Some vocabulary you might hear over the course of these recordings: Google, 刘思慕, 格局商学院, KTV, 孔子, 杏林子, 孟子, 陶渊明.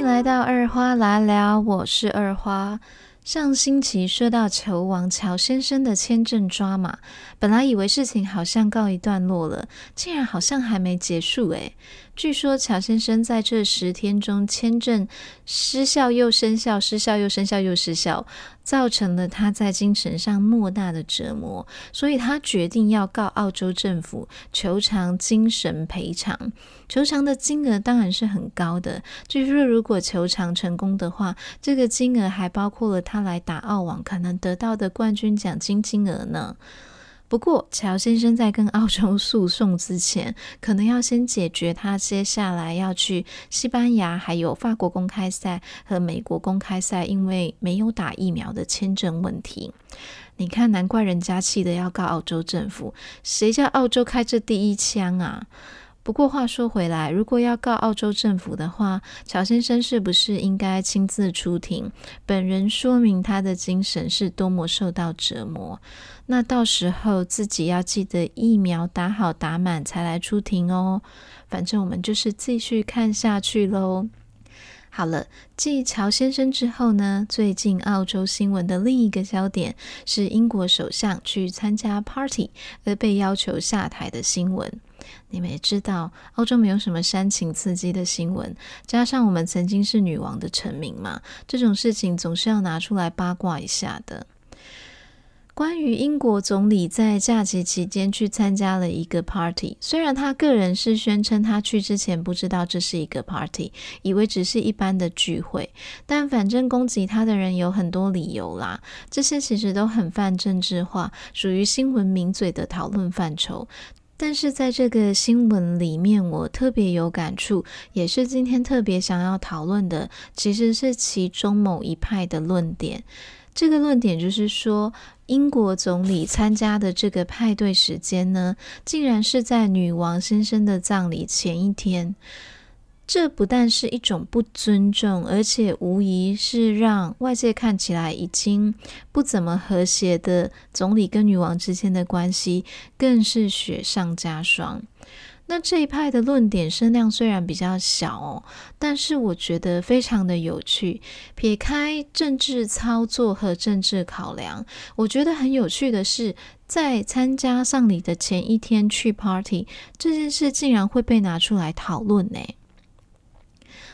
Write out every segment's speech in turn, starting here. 迎来到二花来聊，我是二花。上星期说到球王乔先生的签证抓马，本来以为事情好像告一段落了，竟然好像还没结束诶。据说乔先生在这10天中签证失效又生效，失效又生效又失效，造成了他在精神上莫大的折磨，所以他决定要告澳洲政府求偿精神赔偿。求偿的金额当然是很高的，据说如果求偿成功的话，这个金额还包括了他来打澳网可能得到的冠军奖金金额呢。不过乔先生在跟澳洲诉讼之前，可能要先解决他接下来要去西班牙还有法国公开赛和美国公开赛因为没有打疫苗的签证问题。你看，难怪人家气得要告澳洲政府，谁叫澳洲开这第一枪啊。不过话说回来，如果要告澳洲政府的话，乔先生是不是应该亲自出庭，本人说明他的精神是多么受到折磨？那到时候自己要记得疫苗打好打满才来出庭哦。反正我们就是继续看下去咯。好了，继乔先生之后呢，最近澳洲新闻的另一个焦点是英国首相去参加 party 而被要求下台的新闻。你们也知道，澳洲没有什么煽情刺激的新闻，加上我们曾经是女王的臣民嘛，这种事情总是要拿出来八卦一下的。关于英国总理在假期期间去参加了一个 party， 虽然他个人是宣称他去之前不知道这是一个 party， 以为只是一般的聚会，但反正攻击他的人有很多理由啦，这些其实都很泛政治化，属于新闻名嘴的讨论范畴。但是在这个新闻里面，我特别有感触，也是今天特别想要讨论的，其实是其中某一派的论点。这个论点就是说，英国总理参加的这个派对时间呢，竟然是在女王先生的葬礼前一天。这不但是一种不尊重，而且无疑是让外界看起来已经不怎么和谐的总理跟女王之间的关系更是雪上加霜。那这一派的论点声量虽然比较小哦，但是我觉得非常的有趣。撇开政治操作和政治考量，我觉得很有趣的是，在参加丧礼的前一天去 party 这件事竟然会被拿出来讨论耶。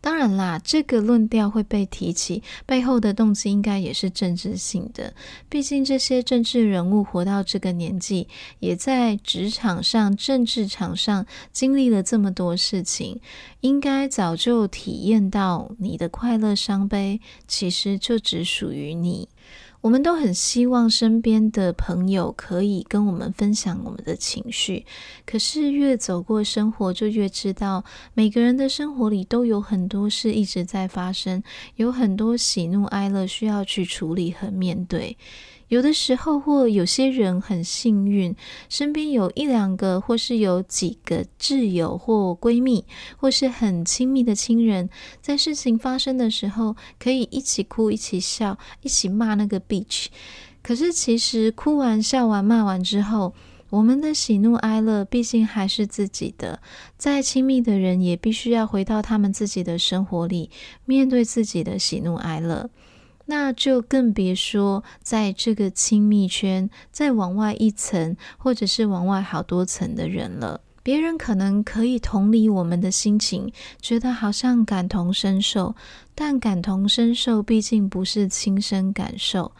当然啦，这个论调会被提起，背后的动机应该也是政治性的，毕竟这些政治人物活到这个年纪，也在职场上政治场上经历了这么多事情，应该早就体验到你的快乐伤悲其实就只属于你。我们都很希望身边的朋友可以跟我们分享我们的情绪，可是越走过生活就越知道，每个人的生活里都有很多事一直在发生，有很多喜怒哀乐需要去处理和面对。有的时候或有些人很幸运，身边有一两个或是有几个挚友或闺蜜或是很亲密的亲人，在事情发生的时候可以一起哭一起笑一起骂那个 bitch。 可是其实哭完笑完骂完之后，我们的喜怒哀乐毕竟还是自己的，再亲密的人也必须要回到他们自己的生活里面对自己的喜怒哀乐，那就更别说在这个亲密圈再往外一层或者是往外好多层的人了。别人可能可以同理我们的心情，觉得好像感同身受，但感同身受毕竟不是亲身感受，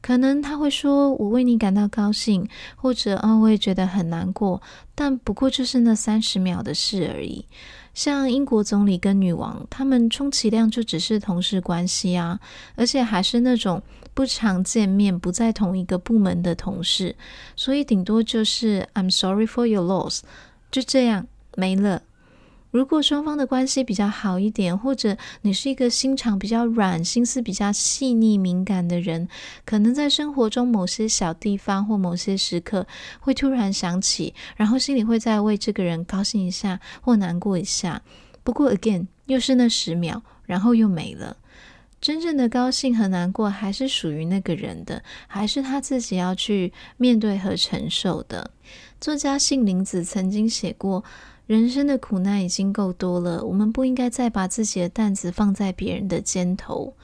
可能他会说我为你感到高兴，或者我也觉得很难过，但不过就是那30秒的事而已。像英国总理跟女王，他们充其量就只是同事关系啊，而且还是那种不常见面不在同一个部门的同事，所以顶多就是 I'm sorry for your loss， 就这样没了。如果双方的关系比较好一点，或者你是一个心肠比较软心思比较细腻敏感的人，可能在生活中某些小地方或某些时刻会突然想起，然后心里会再为这个人高兴一下或难过一下，不过 again 又是那10秒然后又没了。真正的高兴和难过还是属于那个人的，还是他自己要去面对和承受的。作家杏林子曾经写过，人生的苦难已经够多了，我们不应该再把自己的担子放在别人的肩头。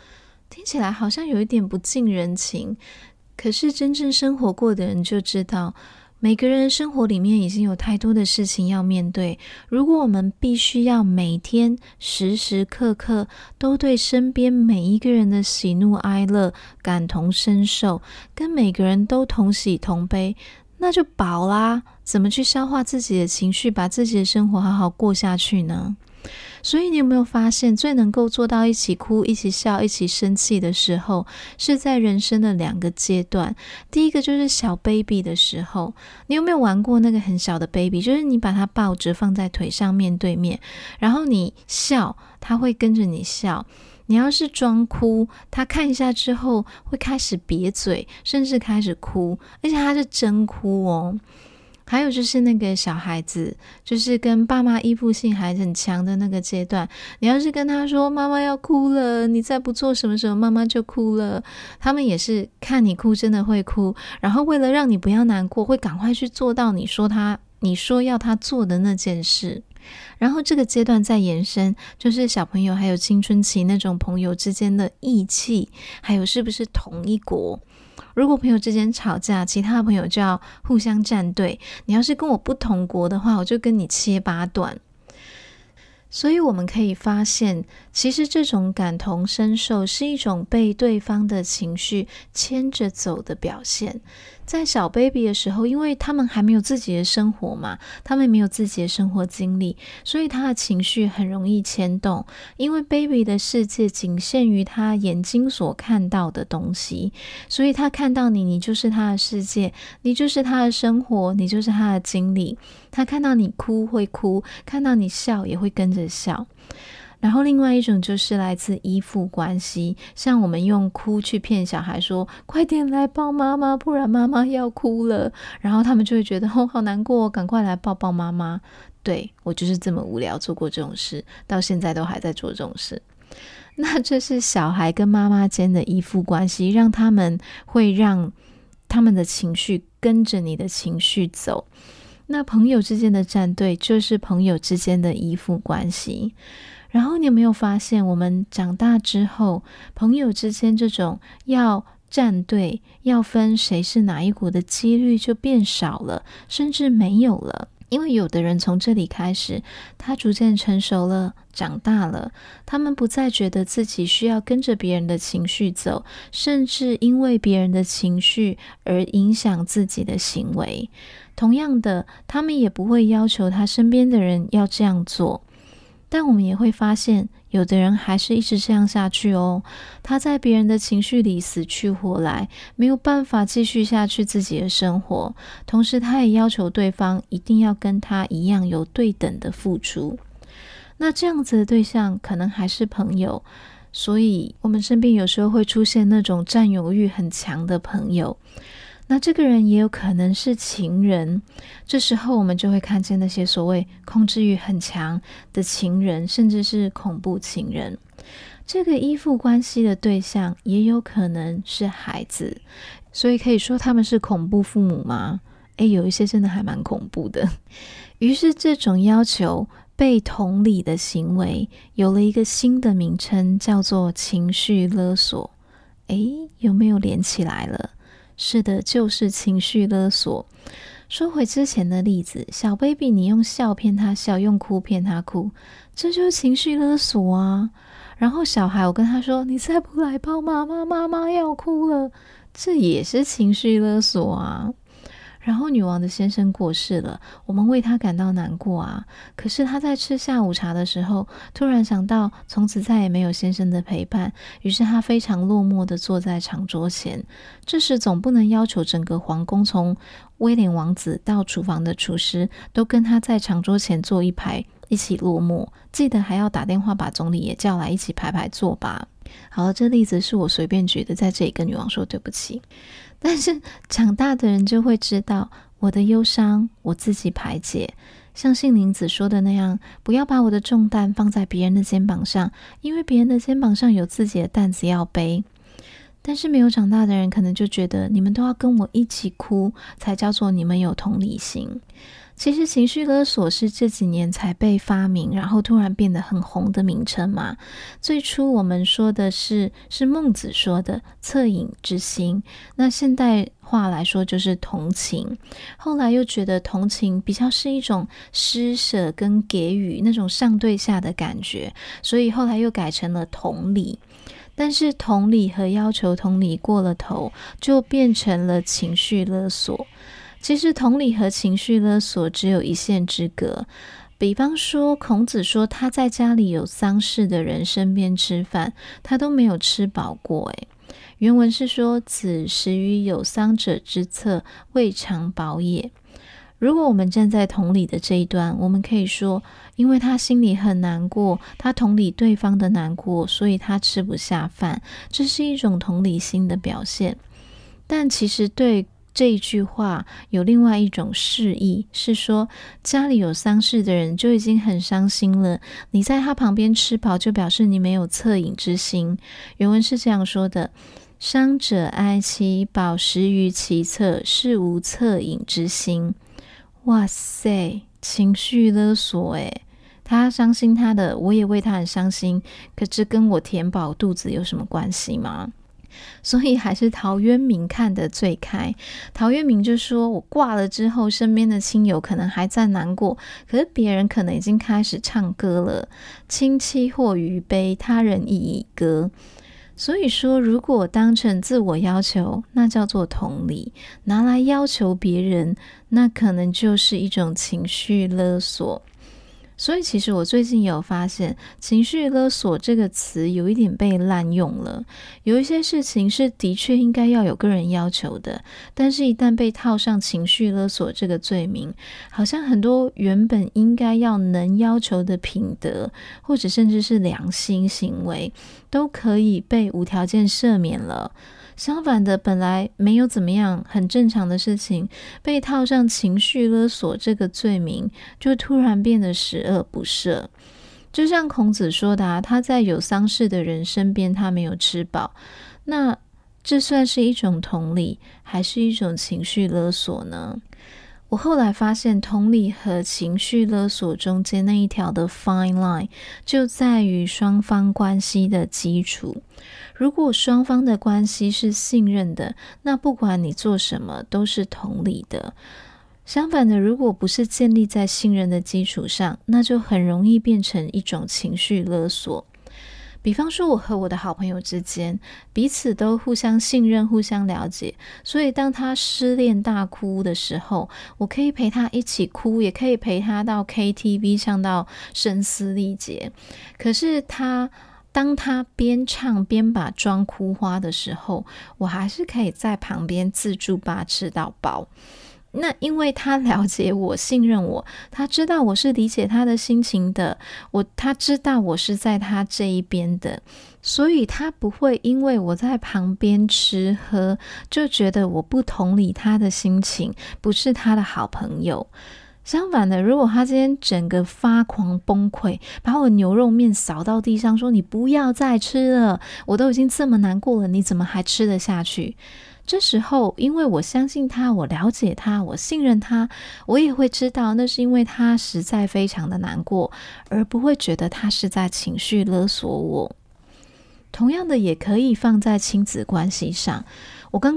听起来好像有一点不近人情，可是真正生活过的人就知道，每个人生活里面已经有太多的事情要面对，如果我们必须要每天时时刻刻都对身边每一个人的喜怒哀乐感同身受，跟每个人都同喜同悲，那就饱啦，怎么去消化自己的情绪，把自己的生活好好过下去呢？所以你有没有发现，最能够做到一起哭、一起笑、一起生气的时候，是在人生的2个阶段。第一个就是小 baby 的时候，你有没有玩过那个很小的 baby？ 就是你把他抱着放在腿上面对面，然后你笑，他会跟着你笑。你要是装哭，他看一下之后会开始瘪嘴，甚至开始哭，而且他是真哭哦。还有就是那个小孩子，就是跟爸妈依附性还很强的那个阶段，你要是跟他说妈妈要哭了，你再不做什么什么妈妈就哭了，他们也是看你哭真的会哭，然后为了让你不要难过，会赶快去做到你说要他做的那件事。然后这个阶段再延伸，就是小朋友还有青春期那种朋友之间的义气，还有是不是同一国。如果朋友之间吵架，其他朋友就要互相站队，你要是跟我不同国的话，我就跟你切八段。所以我们可以发现，其实这种感同身受是一种被对方的情绪牵着走的表现。在小 baby 的时候，因为他们还没有自己的生活嘛，他们没有自己的生活经历，所以他的情绪很容易牵动，因为 baby 的世界仅限于他眼睛所看到的东西，所以他看到你，你就是他的世界，你就是他的生活，你就是他的经历。他看到你哭会哭，看到你笑也会跟着笑。然后另外一种就是来自依附关系，像我们用哭去骗小孩说快点来抱妈妈，不然妈妈要哭了，然后他们就会觉得哦好难过，赶快来抱抱妈妈。对，我就是这么无聊做过这种事，到现在都还在做这种事。那这是小孩跟妈妈间的依附关系，让他们会让他们的情绪跟着你的情绪走。那朋友之间的战队就是朋友之间的依附关系。然后你有没有发现，我们长大之后，朋友之间这种要站队、要分谁是哪一国的几率就变少了，甚至没有了。因为有的人从这里开始，他逐渐成熟了，长大了，他们不再觉得自己需要跟着别人的情绪走，甚至因为别人的情绪而影响自己的行为。同样的，他们也不会要求他身边的人要这样做。但我们也会发现，有的人还是一直这样下去哦，他在别人的情绪里死去活来，没有办法继续下去自己的生活，同时他也要求对方一定要跟他一样有对等的付出。那这样子的对象可能还是朋友，所以我们身边有时候会出现那种占有欲很强的朋友。那这个人也有可能是情人，这时候我们就会看见那些所谓控制欲很强的情人，甚至是恐怖情人。这个依附关系的对象也有可能是孩子，所以可以说他们是恐怖父母吗？有一些真的还蛮恐怖的。于是这种要求被同理的行为有了一个新的名称，叫做情绪勒索。有没有连起来了？是的，就是情绪勒索。说回之前的例子，小 baby 你用笑骗他笑，用哭骗他哭，这就是情绪勒索啊。然后小孩，我跟他说你再不来抱妈妈，妈妈要哭了，这也是情绪勒索啊。然后女王的先生过世了，我们为他感到难过啊，可是他在吃下午茶的时候突然想到从此再也没有先生的陪伴，于是他非常落寞地坐在长桌前。这时总不能要求整个皇宫从威廉王子到厨房的厨师都跟他在长桌前坐一排一起落寞，记得还要打电话把总理也叫来一起排排坐吧。好了，这例子是我随便举的，在这里跟女王说对不起。但是长大的人就会知道，我的忧伤我自己排解，像杏林子说的那样，不要把我的重担放在别人的肩膀上，因为别人的肩膀上有自己的担子要背。但是没有长大的人可能就觉得，你们都要跟我一起哭才叫做你们有同理心。其实情绪勒索是这几年才被发明，然后突然变得很红的名称嘛。最初我们说的是孟子说的恻隐之心，那现代话来说就是同情，后来又觉得同情比较是一种施舍跟给予那种上对下的感觉，所以后来又改成了同理。但是同理和要求同理过了头，就变成了情绪勒索。其实同理和情绪勒索只有一线之隔，比方说孔子说他在家里有丧事的人身边吃饭，他都没有吃饱过耶。原文是说子食于有丧者之侧，未尝饱也。如果我们站在同理的这一端，我们可以说因为他心里很难过，他同理对方的难过，所以他吃不下饭，这是一种同理心的表现。但其实对这一句话有另外一种释义，是说家里有丧事的人就已经很伤心了，你在他旁边吃饱就表示你没有恻隐之心。原文是这样说的，伤者哀其饱食于其侧，是无恻隐之心。哇塞，情绪勒索耶，他伤心他的，我也为他很伤心，可这跟我填饱肚子有什么关系吗？所以还是陶渊明看得最开，陶渊明就说我挂了之后，身边的亲友可能还在难过，可是别人可能已经开始唱歌了，亲戚或于悲，他人亦已歌。所以说如果当成自我要求，那叫做同理，拿来要求别人，那可能就是一种情绪勒索。所以其实我最近有发现，情绪勒索这个词有一点被滥用了，有一些事情是的确应该要有个人要求的，但是一旦被套上情绪勒索这个罪名，好像很多原本应该要能要求的品德，或者甚至是良心行为，都可以被无条件赦免了。相反的，本来没有怎么样很正常的事情，被套上情绪勒索这个罪名，就突然变得十恶不赦。就像孔子说的他在有丧事的人身边他没有吃饱，那这算是一种同理，还是一种情绪勒索呢？我后来发现，同理和情绪勒索中间那一条的 fine line 就在于双方关系的基础。如果双方的关系是信任的，那不管你做什么都是同理的。相反的，如果不是建立在信任的基础上，那就很容易变成一种情绪勒索。比方说我和我的好朋友之间，彼此都互相信任互相了解，所以当他失恋大哭的时候，我可以陪他一起哭，也可以陪他到 KTV 唱到声嘶力竭。可是当他边唱边把妆哭花的时候，我还是可以在旁边自助吧吃到饱。那因为他了解我，信任我，他知道我是理解他的心情的，他知道我是在他这一边的，所以他不会因为我在旁边吃喝，就觉得我不同理他的心情，不是他的好朋友。相反的，如果他今天整个发狂崩溃，把我牛肉面扫到地上，说你不要再吃了，我都已经这么难过了，你怎么还吃得下去？这时候因为我相信他，我了解他，我信任他，我也会知道那是因为他实在非常的难过，而不会觉得他是在情绪勒索我。同样的也可以放在亲子关系上，我刚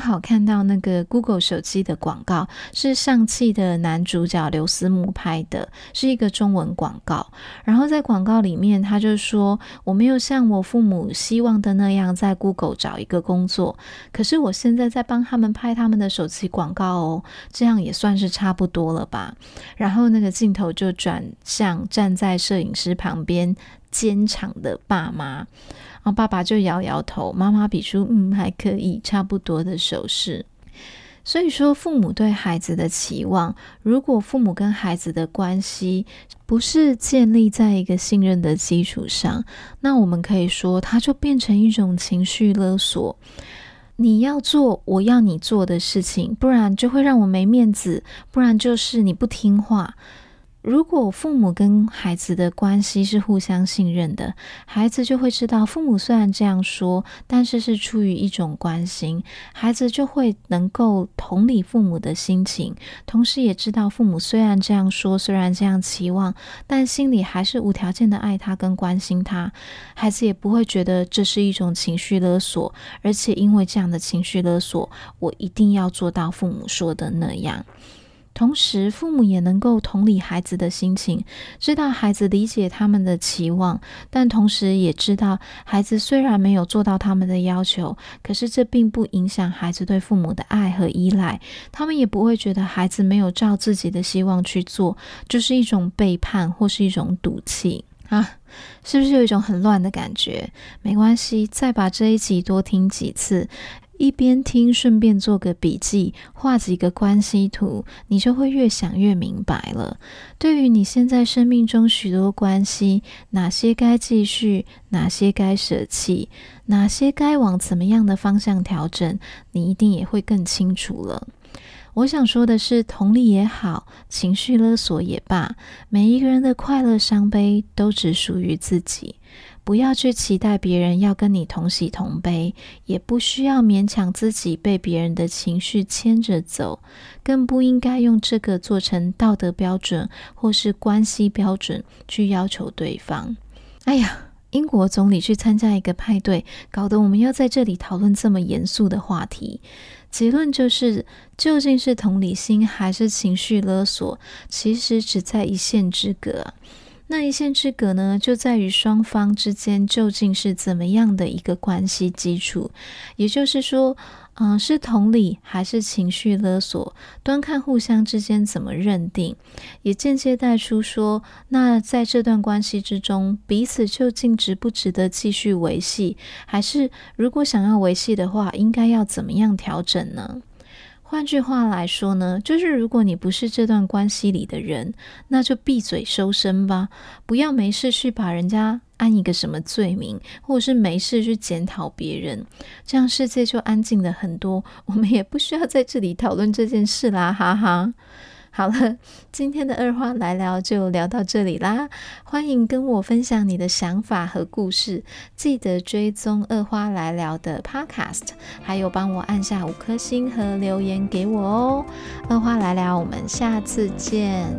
好看到那个 Google 手机的广告，是上汽的男主角刘思慕拍的，是一个中文广告。然后在广告里面他就说，我没有像我父母希望的那样在 Google 找一个工作，可是我现在在帮他们拍他们的手机广告哦，这样也算是差不多了吧。然后那个镜头就转向站在摄影师旁边坚强的爸妈，然后爸爸就摇摇头，妈妈比出还可以差不多的手势。所以说父母对孩子的期望，如果父母跟孩子的关系不是建立在一个信任的基础上，那我们可以说它就变成一种情绪勒索。你要做我要你做的事情，不然就会让我没面子，不然就是你不听话。如果父母跟孩子的关系是互相信任的，孩子就会知道父母虽然这样说，但是是出于一种关心，孩子就会能够同理父母的心情，同时也知道父母虽然这样说，虽然这样期望，但心里还是无条件的爱他跟关心他。孩子也不会觉得这是一种情绪勒索，而且因为这样的情绪勒索，我一定要做到父母说的那样。同时父母也能够同理孩子的心情，知道孩子理解他们的期望，但同时也知道孩子虽然没有做到他们的要求，可是这并不影响孩子对父母的爱和依赖，他们也不会觉得孩子没有照自己的希望去做，就是一种背叛或是一种赌气啊，是不是有一种很乱的感觉？没关系，再把这一集多听几次，一边听顺便做个笔记，画几个关系图，你就会越想越明白了。对于你现在生命中许多关系，哪些该继续，哪些该舍弃，哪些该往怎么样的方向调整，你一定也会更清楚了。我想说的是，同理也好，情绪勒索也罢，每一个人的快乐伤悲都只属于自己，不要去期待别人要跟你同喜同悲，也不需要勉强自己被别人的情绪牵着走，更不应该用这个做成道德标准或是关系标准去要求对方。哎呀，英国总理去参加一个派对，搞得我们要在这里讨论这么严肃的话题。结论就是，究竟是同理心还是情绪勒索，其实只在一线之隔啊。那一线之隔呢，就在于双方之间究竟是怎么样的一个关系基础，也就是说是同理还是情绪勒索，端看互相之间怎么认定，也间接带出说，那在这段关系之中，彼此究竟值不值得继续维系，还是如果想要维系的话，应该要怎么样调整呢？换句话来说呢，就是如果你不是这段关系里的人，那就闭嘴收声吧，不要没事去把人家按一个什么罪名，或者是没事去检讨别人，这样世界就安静了很多，我们也不需要在这里讨论这件事啦，哈哈。好了，今天的二话来聊就聊到这里啦，欢迎跟我分享你的想法和故事，记得追踪二话来聊的 podcast， 还有帮我按下5颗星和留言给我哦。二话来聊，我们下次见。